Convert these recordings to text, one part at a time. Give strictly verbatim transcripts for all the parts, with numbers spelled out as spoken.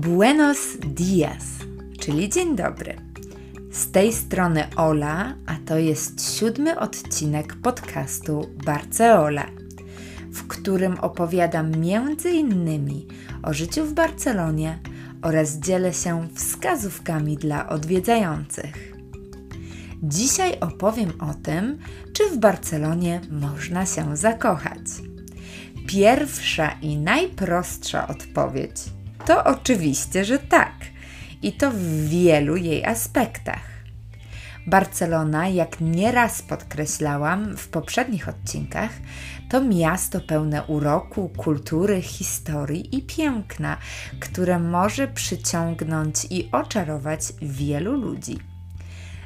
Buenos dias, czyli dzień dobry. Z tej strony Ola, a to jest siódmy odcinek podcastu Barceola, w którym opowiadam między innymi o życiu w Barcelonie oraz dzielę się wskazówkami dla odwiedzających. Dzisiaj opowiem o tym, czy w Barcelonie można się zakochać. Pierwsza i najprostsza odpowiedź to oczywiście, że tak. I to w wielu jej aspektach. Barcelona, jak nieraz podkreślałam w poprzednich odcinkach, to miasto pełne uroku, kultury, historii i piękna, które może przyciągnąć i oczarować wielu ludzi.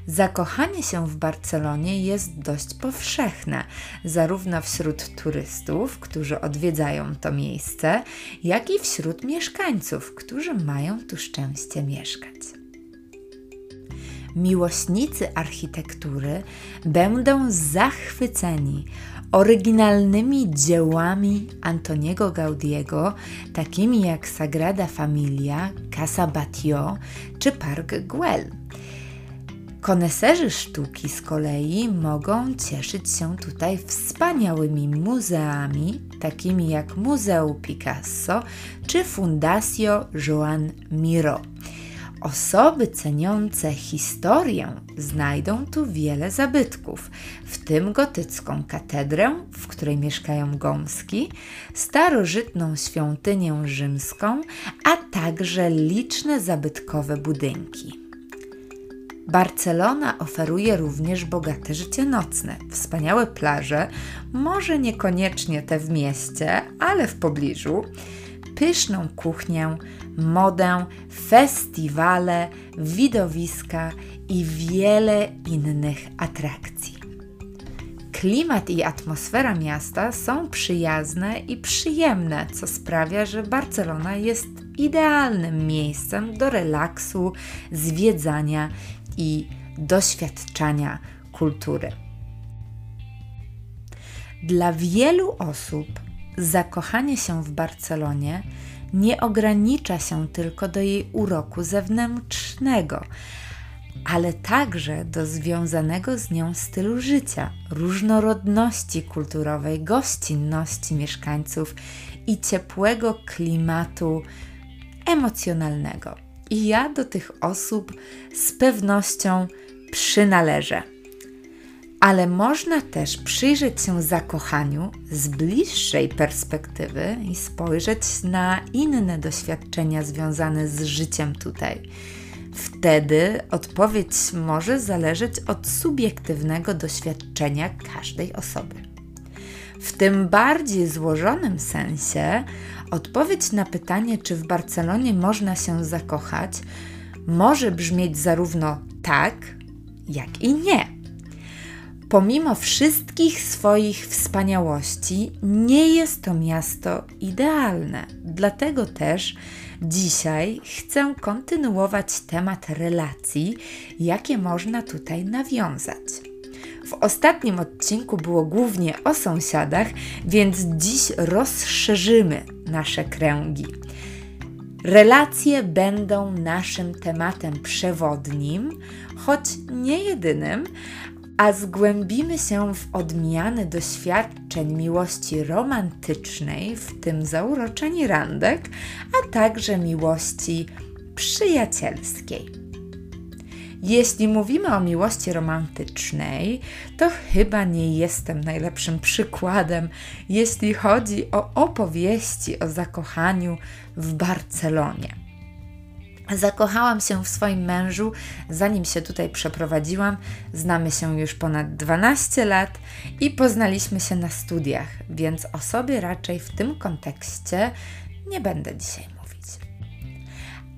Zakochanie się w Barcelonie jest dość powszechne, zarówno wśród turystów, którzy odwiedzają to miejsce, jak i wśród mieszkańców, którzy mają tu szczęście mieszkać. Miłośnicy architektury będą zachwyceni oryginalnymi dziełami Antoniego Gaudiego, takimi jak Sagrada Familia, Casa Batlló czy Park Güell. Koneserzy sztuki z kolei mogą cieszyć się tutaj wspaniałymi muzeami, takimi jak Muzeum Picasso czy Fundació Joan Miró. Osoby ceniące historię znajdą tu wiele zabytków, w tym gotycką katedrę, w której mieszkają gąski, starożytną świątynię rzymską, a także liczne zabytkowe budynki. Barcelona oferuje również bogate życie nocne, wspaniałe plaże, może niekoniecznie te w mieście, ale w pobliżu, pyszną kuchnię, modę, festiwale, widowiska i wiele innych atrakcji. Klimat i atmosfera miasta są przyjazne i przyjemne, co sprawia, że Barcelona jest idealnym miejscem do relaksu, zwiedzania i doświadczania kultury. Dla wielu osób zakochanie się w Barcelonie nie ogranicza się tylko do jej uroku zewnętrznego, ale także do związanego z nią stylu życia, różnorodności kulturowej, gościnności mieszkańców i ciepłego klimatu emocjonalnego. I ja do tych osób z pewnością przynależę. Ale można też przyjrzeć się zakochaniu z bliższej perspektywy i spojrzeć na inne doświadczenia związane z życiem tutaj. Wtedy odpowiedź może zależeć od subiektywnego doświadczenia każdej osoby. W tym bardziej złożonym sensie odpowiedź na pytanie, czy w Barcelonie można się zakochać, może brzmieć zarówno tak, jak i nie. Pomimo wszystkich swoich wspaniałości, nie jest to miasto idealne. Dlatego też dzisiaj chcę kontynuować temat relacji, jakie można tutaj nawiązać. W ostatnim odcinku było głównie o sąsiadach, więc dziś rozszerzymy nasze kręgi. Relacje będą naszym tematem przewodnim, choć nie jedynym, a zgłębimy się w odmiany doświadczeń miłości romantycznej, w tym zauroczeń randek, a także miłości przyjacielskiej. Jeśli mówimy o miłości romantycznej, to chyba nie jestem najlepszym przykładem, jeśli chodzi o opowieści o zakochaniu w Barcelonie. Zakochałam się w swoim mężu, zanim się tutaj przeprowadziłam. Znamy się już ponad dwanaście lat i poznaliśmy się na studiach, więc o sobie raczej w tym kontekście nie będę dzisiaj mówić.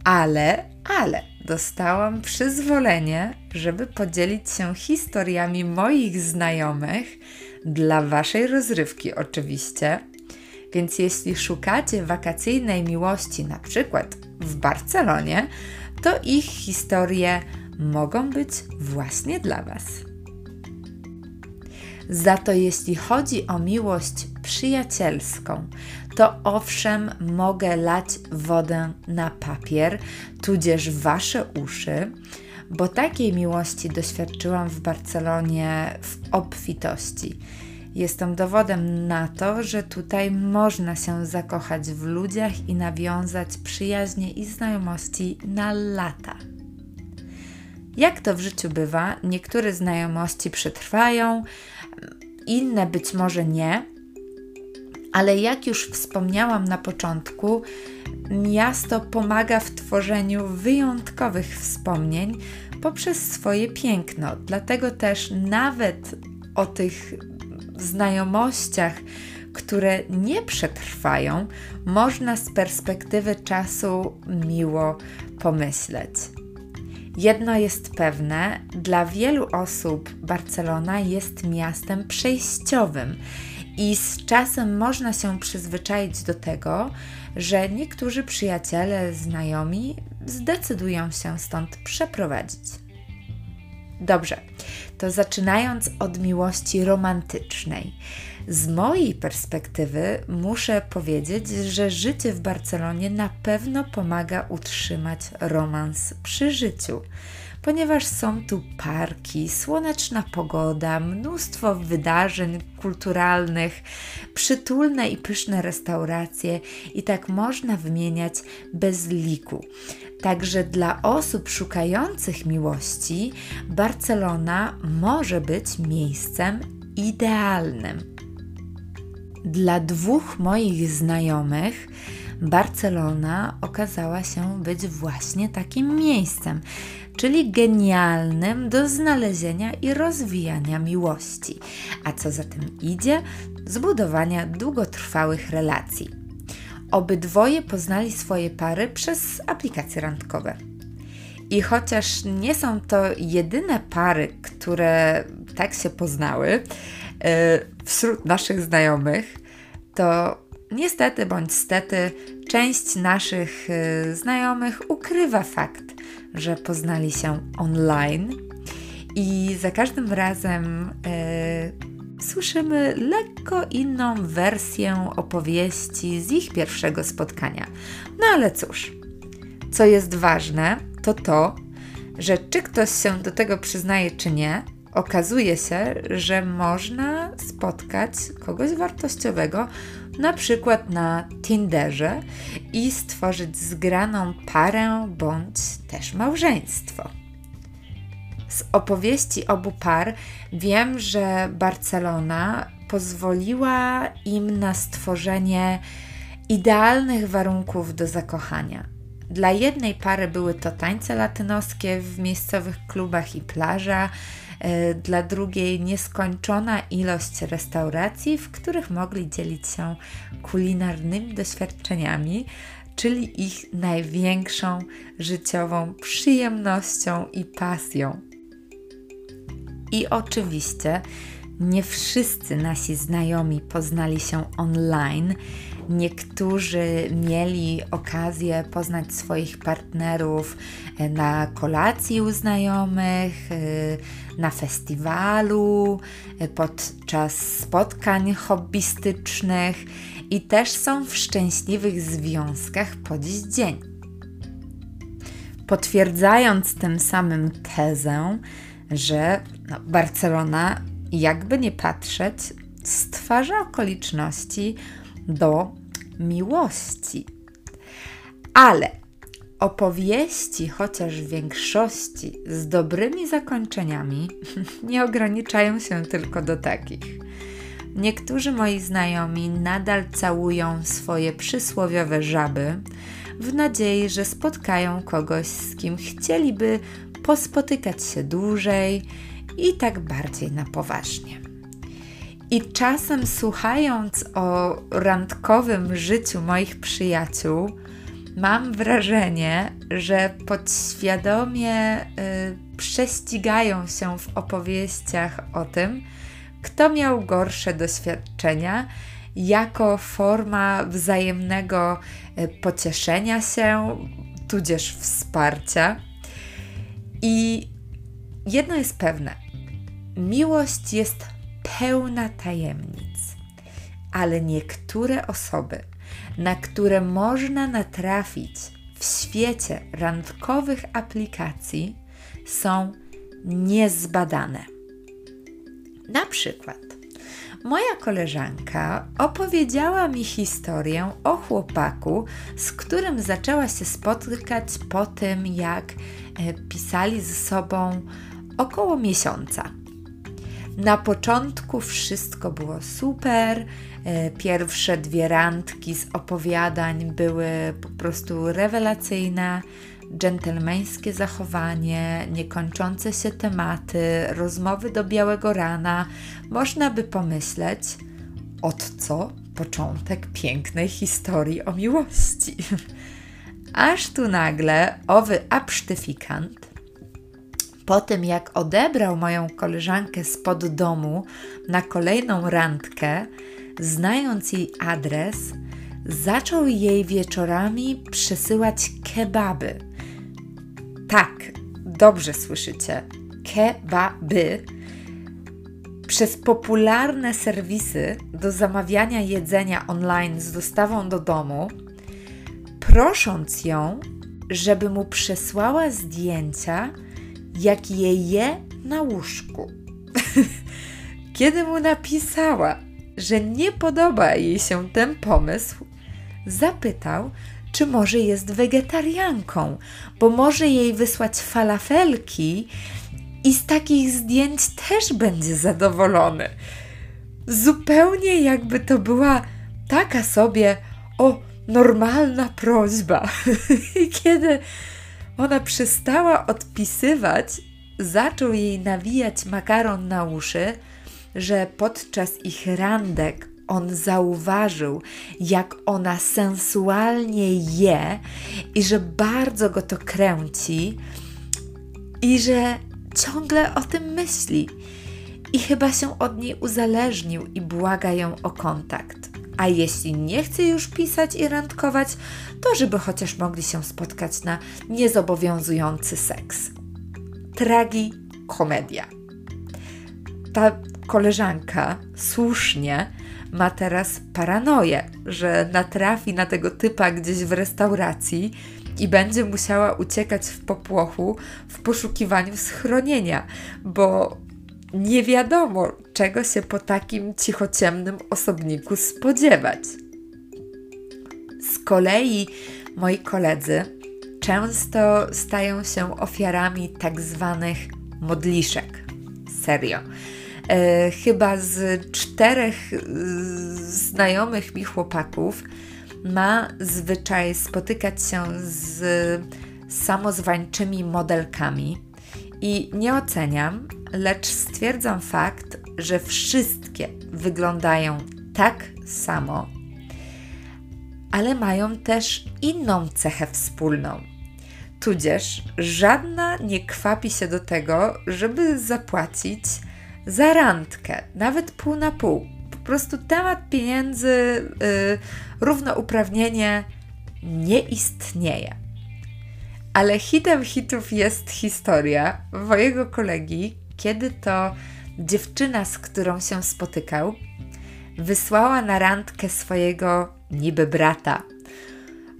Ale, ale dostałam przyzwolenie, żeby podzielić się historiami moich znajomych, dla Waszej rozrywki oczywiście. Więc jeśli szukacie wakacyjnej miłości, na przykład w Barcelonie, to ich historie mogą być właśnie dla Was. Za to jeśli chodzi o miłość przyjacielską, to owszem, mogę lać wodę na papier, tudzież wasze uszy, bo takiej miłości doświadczyłam w Barcelonie w obfitości. Jestem dowodem na to, że tutaj można się zakochać w ludziach i nawiązać przyjaźnie i znajomości na lata. Jak to w życiu bywa, niektóre znajomości przetrwają, inne być może nie, ale jak już wspomniałam na początku, miasto pomaga w tworzeniu wyjątkowych wspomnień poprzez swoje piękno. Dlatego też nawet o tych znajomościach, które nie przetrwają, można z perspektywy czasu miło pomyśleć. Jedno jest pewne, dla wielu osób Barcelona jest miastem przejściowym i z czasem można się przyzwyczaić do tego, że niektórzy przyjaciele, znajomi zdecydują się stąd przeprowadzić. Dobrze, to zaczynając od miłości romantycznej. Z mojej perspektywy muszę powiedzieć, że życie w Barcelonie na pewno pomaga utrzymać romans przy życiu, ponieważ są tu parki, słoneczna pogoda, mnóstwo wydarzeń kulturalnych, przytulne i pyszne restauracje i tak można wymieniać bez liku. Także dla osób szukających miłości Barcelona może być miejscem idealnym. Dla dwóch moich znajomych Barcelona okazała się być właśnie takim miejscem, czyli genialnym do znalezienia i rozwijania miłości, a co za tym idzie, zbudowania długotrwałych relacji. Obydwoje poznali swoje pary przez aplikacje randkowe. I chociaż nie są to jedyne pary, które tak się poznały wśród naszych znajomych, to niestety bądź stety część naszych znajomych ukrywa fakt, że poznali się online i za każdym razem yy, słyszymy lekko inną wersję opowieści z ich pierwszego spotkania. No ale cóż, co jest ważne, to to, że czy ktoś się do tego przyznaje, czy nie, okazuje się, że można spotkać kogoś wartościowego, na przykład na Tinderze i stworzyć zgraną parę bądź też małżeństwo. Z opowieści obu par wiem, że Barcelona pozwoliła im na stworzenie idealnych warunków do zakochania. Dla jednej pary były to tańce latynoskie w miejscowych klubach i plaża, dla drugiej nieskończona ilość restauracji, w których mogli dzielić się kulinarnymi doświadczeniami, czyli ich największą życiową przyjemnością i pasją. I oczywiście nie wszyscy nasi znajomi poznali się online. Niektórzy mieli okazję poznać swoich partnerów na kolacji u znajomych, na festiwalu, podczas spotkań hobbystycznych i też są w szczęśliwych związkach po dziś dzień. Potwierdzając tym samym tezę, że no, Barcelona, jakby nie patrzeć, stwarza okoliczności do miłości. Ale opowieści, chociaż w większości z dobrymi zakończeniami, nie ograniczają się tylko do takich. Niektórzy moi znajomi nadal całują swoje przysłowiowe żaby w nadziei, że spotkają kogoś, z kim chcieliby pospotykać się dłużej i tak bardziej na poważnie. I czasem słuchając o randkowym życiu moich przyjaciół, mam wrażenie, że podświadomie y, prześcigają się w opowieściach o tym, kto miał gorsze doświadczenia, jako forma wzajemnego y, pocieszenia się, tudzież wsparcia. I jedno jest pewne, miłość jest pełna tajemnic, ale niektóre osoby, na które można natrafić w świecie randkowych aplikacji, są niezbadane. Na przykład moja koleżanka opowiedziała mi historię o chłopaku, z którym zaczęła się spotykać po tym, jak pisali ze sobą około miesiąca. Na początku wszystko było super, pierwsze dwie randki z opowiadań były po prostu rewelacyjne, dżentelmeńskie zachowanie, niekończące się tematy, rozmowy do białego rana. Można by pomyśleć, od co początek pięknej historii o miłości. Aż tu nagle owy absztyfikant, po tym jak odebrał moją koleżankę spod domu na kolejną randkę, znając jej adres, zaczął jej wieczorami przesyłać kebaby. Tak, dobrze słyszycie, kebaby przez popularne serwisy do zamawiania jedzenia online z dostawą do domu, prosząc ją, żeby mu przesłała zdjęcia, jak je je na łóżku. Kiedy mu napisała, że nie podoba jej się ten pomysł, zapytał, czy może jest wegetarianką, bo może jej wysłać falafelki i z takich zdjęć też będzie zadowolony. Zupełnie jakby to była taka sobie, o, normalna prośba. I kiedy ona przestała odpisywać, zaczął jej nawijać makaron na uszy, że podczas ich randek on zauważył, jak ona sensualnie je i że bardzo go to kręci i że ciągle o tym myśli. I chyba się od niej uzależnił i błaga ją o kontakt. A jeśli nie chce już pisać i randkować, to żeby chociaż mogli się spotkać na niezobowiązujący seks. Tragikomedia. Ta koleżanka słusznie ma teraz paranoję, że natrafi na tego typa gdzieś w restauracji i będzie musiała uciekać w popłochu w poszukiwaniu schronienia, bo nie wiadomo, czego się po takim cichociemnym osobniku spodziewać. Z kolei moi koledzy często stają się ofiarami tak zwanych modliszek. Serio. E, chyba z czterech e, znajomych mi chłopaków ma zwyczaj spotykać się z samozwańczymi modelkami i nie oceniam, lecz stwierdzam fakt, że wszystkie wyglądają tak samo, ale mają też inną cechę wspólną. Tudzież żadna nie kwapi się do tego, żeby zapłacić za randkę, nawet pół na pół. Po prostu temat pieniędzy, yy, równouprawnienie nie istnieje. Ale hitem hitów jest historia mojego kolegi, kiedy to dziewczyna, z którą się spotykał, wysłała na randkę swojego niby brata.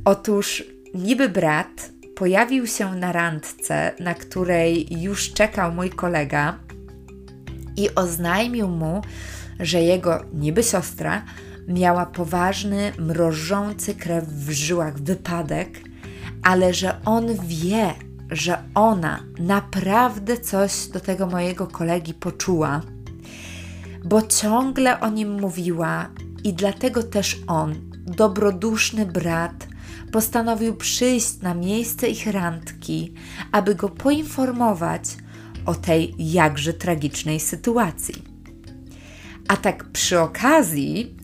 Otóż niby brat pojawił się na randce, na której już czekał mój kolega, i oznajmił mu, że jego niby siostra miała poważny, mrożący krew w żyłach wypadek, ale że on wie, że ona naprawdę coś do tego mojego kolegi poczuła, bo ciągle o nim mówiła i dlatego też on, dobroduszny brat, postanowił przyjść na miejsce ich randki, aby go poinformować o tej jakże tragicznej sytuacji. A tak przy okazji,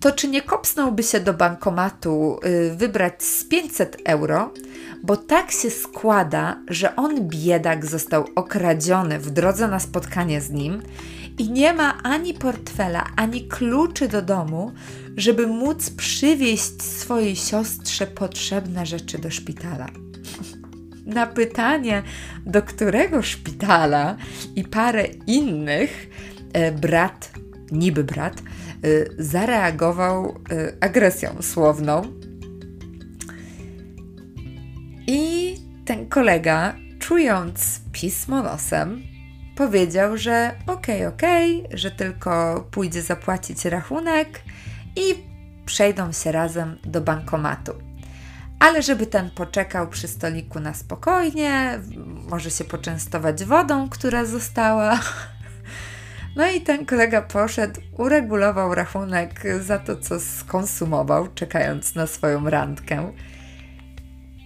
to czy nie kopsnąłby się do bankomatu yy, wybrać z pięćset euro, bo tak się składa, że on biedak został okradziony w drodze na spotkanie z nim i nie ma ani portfela, ani kluczy do domu, żeby móc przywieźć swojej siostrze potrzebne rzeczy do szpitala. Na pytanie, do którego szpitala i parę innych, brat niby brat, zareagował agresją słowną. I ten kolega, czując pismo nosem, powiedział, że okej, okej, że tylko pójdzie zapłacić rachunek i przejdą się razem do bankomatu. Ale żeby ten poczekał przy stoliku na spokojnie, może się poczęstować wodą, która została. No i ten kolega poszedł, uregulował rachunek za to, co skonsumował, czekając na swoją randkę.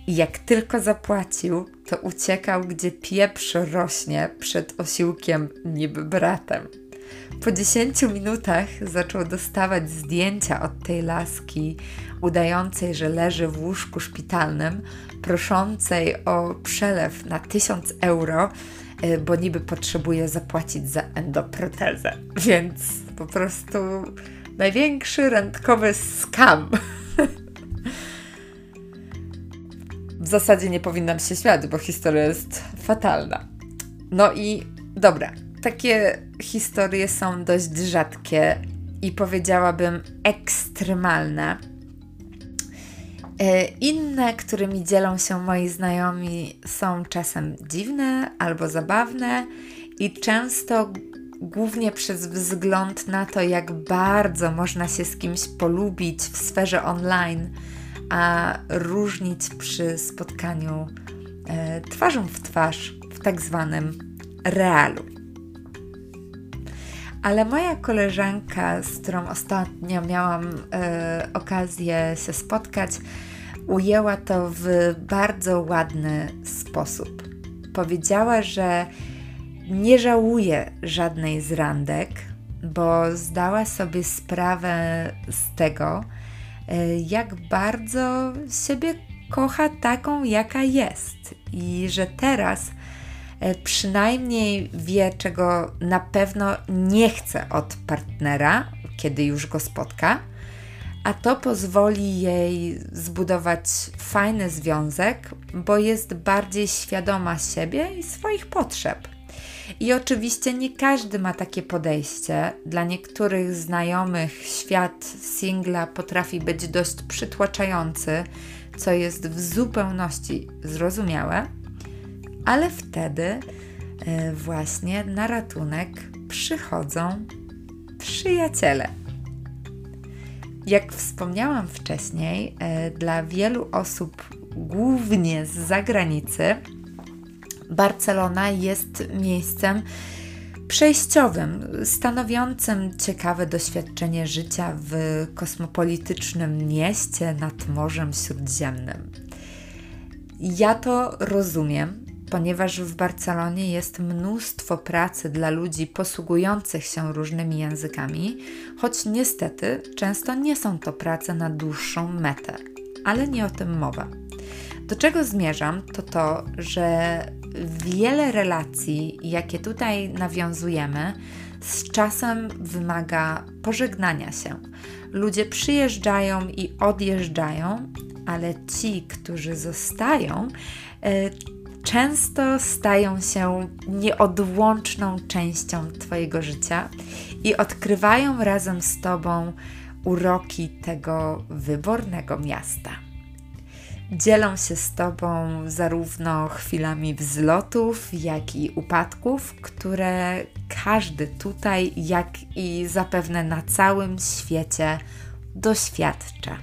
I jak tylko zapłacił, to uciekał, gdzie pieprz rośnie, przed osiłkiem niby bratem. Po dziesięciu minutach zaczął dostawać zdjęcia od tej laski, udającej, że leży w łóżku szpitalnym, proszącej o przelew na tysiąc euro, bo niby potrzebuje zapłacić za endoprotezę. Więc po prostu największy randkowy skam. W zasadzie nie powinnam się śmiać, bo historia jest fatalna. No i dobra, takie historie są dość rzadkie i powiedziałabym ekstremalne. Inne, którymi dzielą się moi znajomi, są czasem dziwne albo zabawne i często głównie przez wzgląd na to, jak bardzo można się z kimś polubić w sferze online, a różnić przy spotkaniu e, twarzą w twarz w tak zwanym realu. Ale moja koleżanka, z którą ostatnio miałam e, okazję się spotkać, ujęła to w bardzo ładny sposób. Powiedziała, że nie żałuje żadnej z randek, bo zdała sobie sprawę z tego, jak bardzo siebie kocha taką, jaka jest i że teraz przynajmniej wie, czego na pewno nie chce od partnera, kiedy już go spotka, a to pozwoli jej zbudować fajny związek, bo jest bardziej świadoma siebie i swoich potrzeb. I oczywiście nie każdy ma takie podejście. Dla niektórych znajomych świat singla potrafi być dość przytłaczający, co jest w zupełności zrozumiałe, ale wtedy yy, właśnie na ratunek przychodzą przyjaciele. Jak wspomniałam wcześniej, yy, dla wielu osób, głównie z zagranicy, Barcelona jest miejscem przejściowym, stanowiącym ciekawe doświadczenie życia w kosmopolitycznym mieście nad Morzem Śródziemnym. Ja to rozumiem, ponieważ w Barcelonie jest mnóstwo pracy dla ludzi posługujących się różnymi językami, choć niestety często nie są to prace na dłuższą metę, ale nie o tym mowa. Do czego zmierzam, to to, że wiele relacji, jakie tutaj nawiązujemy, z czasem wymaga pożegnania się. Ludzie przyjeżdżają i odjeżdżają, ale ci, którzy zostają, e, często stają się nieodłączną częścią Twojego życia i odkrywają razem z Tobą uroki tego wybornego miasta. Dzielą się z Tobą zarówno chwilami wzlotów, jak i upadków, które każdy tutaj, jak i zapewne na całym świecie doświadcza.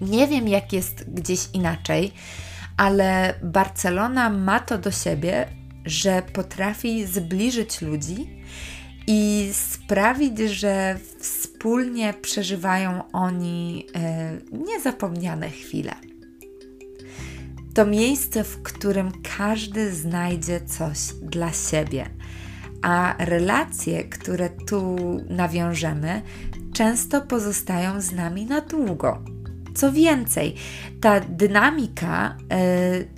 Nie wiem, jak jest gdzieś inaczej, ale Barcelona ma to do siebie, że potrafi zbliżyć ludzi i sprawić, że wspólnie przeżywają oni y, niezapomniane chwile. To miejsce, w którym każdy znajdzie coś dla siebie, a relacje, które tu nawiążemy, często pozostają z nami na długo. Co więcej, ta dynamika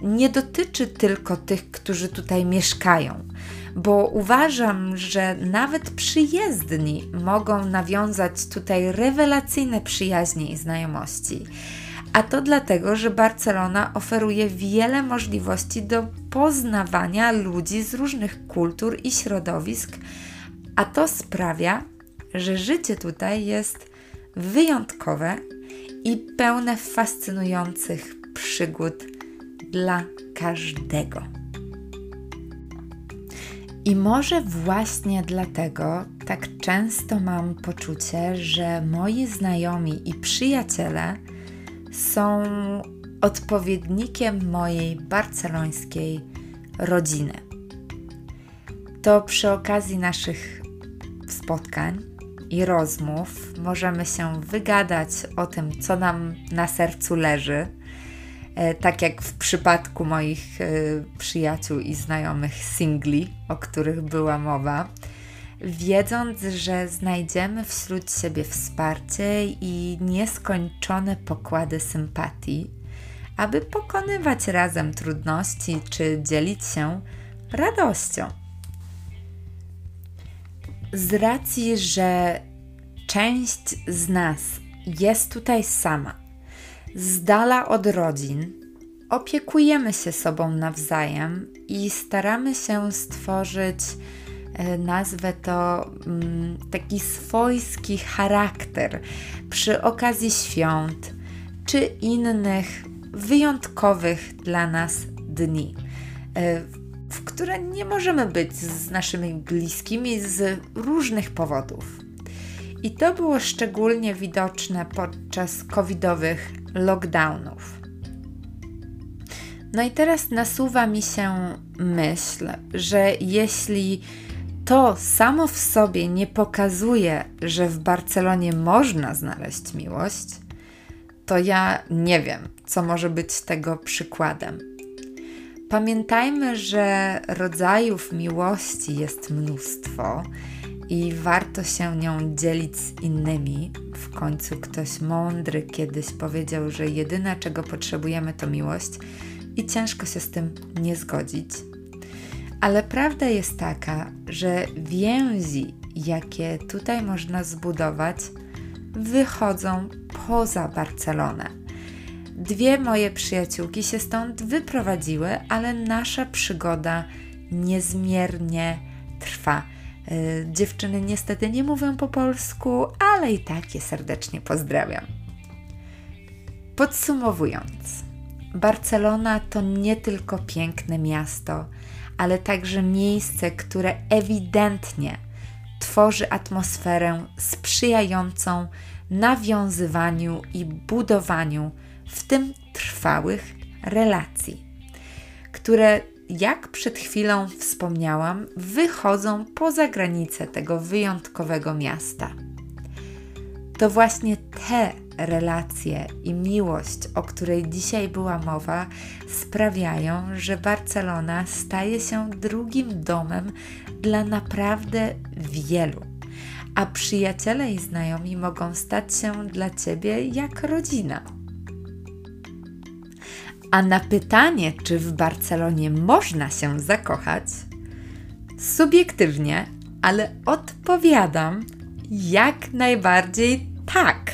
y, nie dotyczy tylko tych, którzy tutaj mieszkają, bo uważam, że nawet przyjezdni mogą nawiązać tutaj rewelacyjne przyjaźnie i znajomości. A to dlatego, że Barcelona oferuje wiele możliwości do poznawania ludzi z różnych kultur i środowisk, a to sprawia, że życie tutaj jest wyjątkowe i pełne fascynujących przygód dla każdego. I może właśnie dlatego tak często mam poczucie, że moi znajomi i przyjaciele są odpowiednikiem mojej barcelońskiej rodziny. To przy okazji naszych spotkań i rozmów możemy się wygadać o tym, co nam na sercu leży, tak jak w przypadku moich przyjaciół i znajomych singli, o których była mowa, wiedząc, że znajdziemy wśród siebie wsparcie i nieskończone pokłady sympatii, aby pokonywać razem trudności czy dzielić się radością. Z racji, że część z nas jest tutaj sama, z dala od rodzin, opiekujemy się sobą nawzajem i staramy się stworzyć, nazwę to, taki swojski charakter przy okazji świąt czy innych wyjątkowych dla nas dni, w które nie możemy być z naszymi bliskimi z różnych powodów. I to było szczególnie widoczne podczas covidowych lockdownów. No i teraz nasuwa mi się myśl, że jeśli to samo w sobie nie pokazuje, że w Barcelonie można znaleźć miłość, to ja nie wiem, co może być tego przykładem. Pamiętajmy, że rodzajów miłości jest mnóstwo i warto się nią dzielić z innymi. W końcu ktoś mądry kiedyś powiedział, że jedyne, czego potrzebujemy, to miłość i ciężko się z tym nie zgodzić. Ale prawda jest taka, że więzi, jakie tutaj można zbudować, wychodzą poza Barcelonę. Dwie moje przyjaciółki się stąd wyprowadziły, ale nasza przygoda niezmiernie trwa. Yy, dziewczyny niestety nie mówią po polsku, ale i tak je serdecznie pozdrawiam. Podsumowując, Barcelona to nie tylko piękne miasto, ale także miejsce, które ewidentnie tworzy atmosferę sprzyjającą nawiązywaniu i budowaniu, w tym trwałych relacji, które, jak przed chwilą wspomniałam, wychodzą poza granice tego wyjątkowego miasta. To właśnie te relacje i miłość, o której dzisiaj była mowa, sprawiają, że Barcelona staje się drugim domem dla naprawdę wielu, a przyjaciele i znajomi mogą stać się dla Ciebie jak rodzina. A na pytanie, czy w Barcelonie można się zakochać, subiektywnie, ale odpowiadam jak najbardziej tak.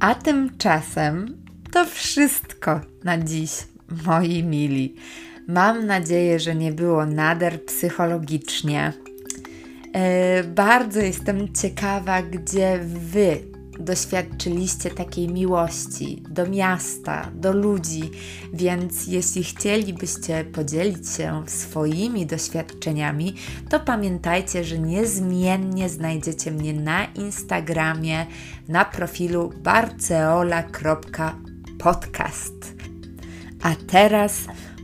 A tymczasem to wszystko na dziś, moi mili. Mam nadzieję, że nie było nader psychologicznie. Yy, bardzo jestem ciekawa, gdzie Wy doświadczyliście takiej miłości do miasta, do ludzi, więc jeśli chcielibyście podzielić się swoimi doświadczeniami, to pamiętajcie, że niezmiennie znajdziecie mnie na Instagramie, na profilu barceola kropka podcast. A teraz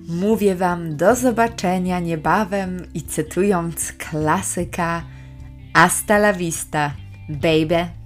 mówię Wam do zobaczenia niebawem i cytując klasyka: Hasta la vista, baby!